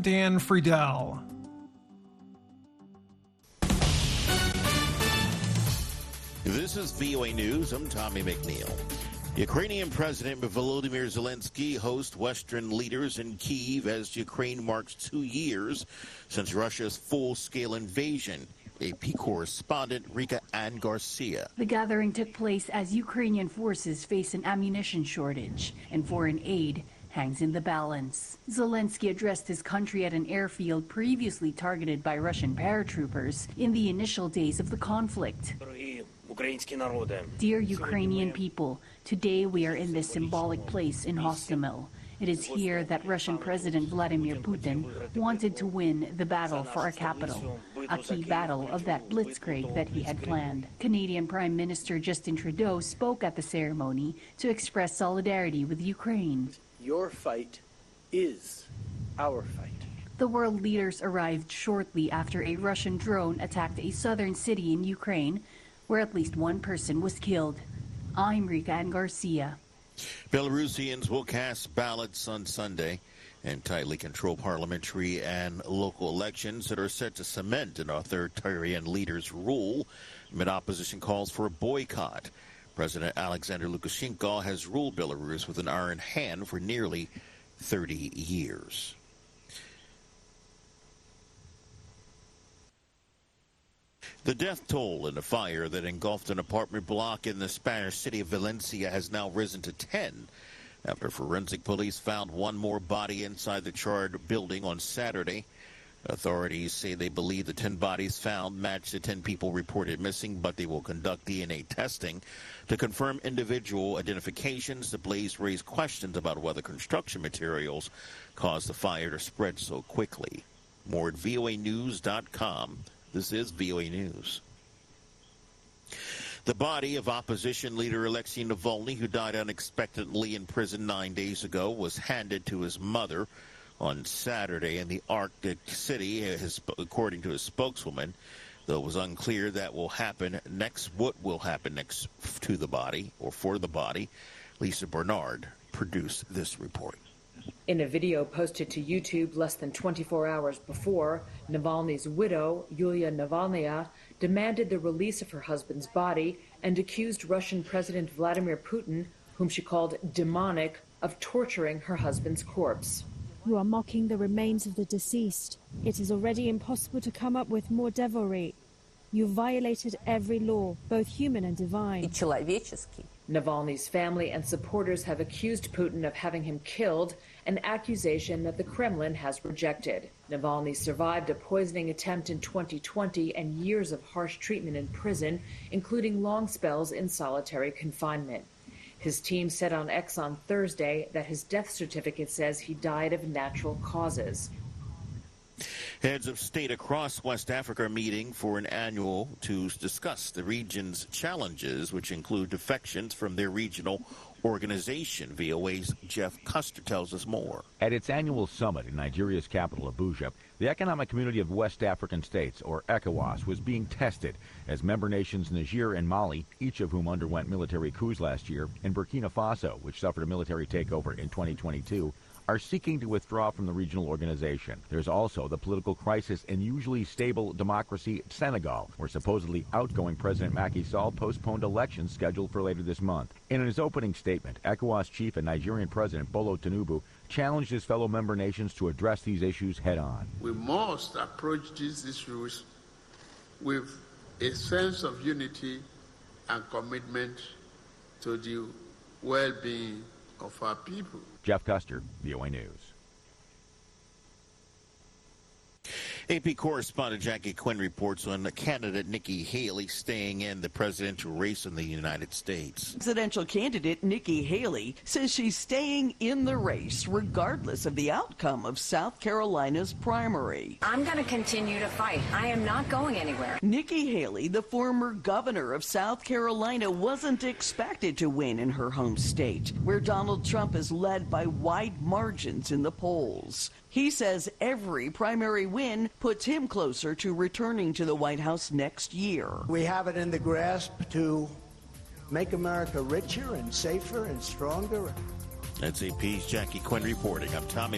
Dan Friedel. This is VOA News. I'm Tommy McNeil. Ukrainian President Volodymyr Zelensky hosts Western leaders in Kyiv as Ukraine marks 2 years since Russia's full-scale invasion. AP correspondent Rika Ann Garcia. The gathering took place as Ukrainian forces face an ammunition shortage and foreign aid hangs in the balance. Zelensky addressed his country at an airfield previously targeted by Russian paratroopers in the initial days of the conflict. Dear Ukrainian people, today we are in this symbolic place in Hostomel. It is here that Russian President Vladimir Putin wanted to win the battle for our capital, a key battle of that blitzkrieg that he had planned. Canadian Prime Minister Justin Trudeau spoke at the ceremony to express solidarity with Ukraine. Your fight is our fight. The world leaders arrived shortly after a Russian drone attacked a southern city in Ukraine, where at least one person was killed. I'm Rika Ann Garcia. Belarusians will cast ballots on Sunday in tightly controlled parliamentary and local elections that are set to cement an authoritarian leader's rule amid opposition calls for a boycott. President Alexander Lukashenko has ruled Belarus with an iron hand for nearly 30 years. The death toll in a fire that engulfed an apartment block in the Spanish city of Valencia has now risen to 10 after forensic police found one more body inside the charred building on Saturday. Authorities say they believe the 10 bodies found match the 10 people reported missing, but they will conduct DNA testing to confirm individual identifications. The blaze raised questions about whether construction materials caused the fire to spread so quickly. More at voanews.com. This is VOA News. The body of opposition leader Alexei Navalny, who died unexpectedly in prison 9 days ago, was handed to his mother on Saturday in the Arctic city, according to his spokeswoman, though it was unclear what will happen next to the body or for the body. Lisa Bernard produced this report. In a video posted to YouTube less than 24 hours before, Navalny's widow, Yulia Navalnya, demanded the release of her husband's body and accused Russian President Vladimir Putin, whom she called demonic, of torturing her husband's corpse. You are mocking the remains of the deceased. It is already impossible to come up with more devilry. You violated every law, both human and divine. Navalny's family and supporters have accused Putin of having him killed, an accusation that the Kremlin has rejected. Navalny survived a poisoning attempt in 2020 and years of harsh treatment in prison, including long spells in solitary confinement. His team said on X on Thursday that his death certificate says he died of natural causes. Heads of state across West Africa are meeting for an annual to discuss the region's challenges, which include defections from their regional organization. VOA's Jeff Custer tells us more. At its annual summit in Nigeria's capital, Abuja, the Economic Community of West African States, or ECOWAS, was being tested as member nations Niger and Mali, each of whom underwent military coups last year, and Burkina Faso, which suffered a military takeover in 2022, are seeking to withdraw from the regional organization. There's also the political crisis in usually stable democracy Senegal, where supposedly outgoing President Macky Sall postponed elections scheduled for later this month. In his opening statement, ECOWAS chief and Nigerian President Bola Tinubu challenged his fellow member nations to address these issues head-on. We must approach these issues with a sense of unity and commitment to the well-being of our people. Jeff Custer, VOA News. AP correspondent Jackie Quinn reports on the candidate Nikki Haley staying in the presidential race in the United States. Presidential candidate Nikki Haley says she's staying in the race regardless of the outcome of South Carolina's primary. I'm going to continue to fight. I am not going anywhere. Nikki Haley, the former governor of South Carolina, wasn't expected to win in her home state, where Donald Trump is led by wide margins in the polls. He says every primary win puts him closer to returning to the White House next year. We have it in the grasp to make America richer and safer and stronger. That's AP's Jackie Quinn reporting. I'm Tommy.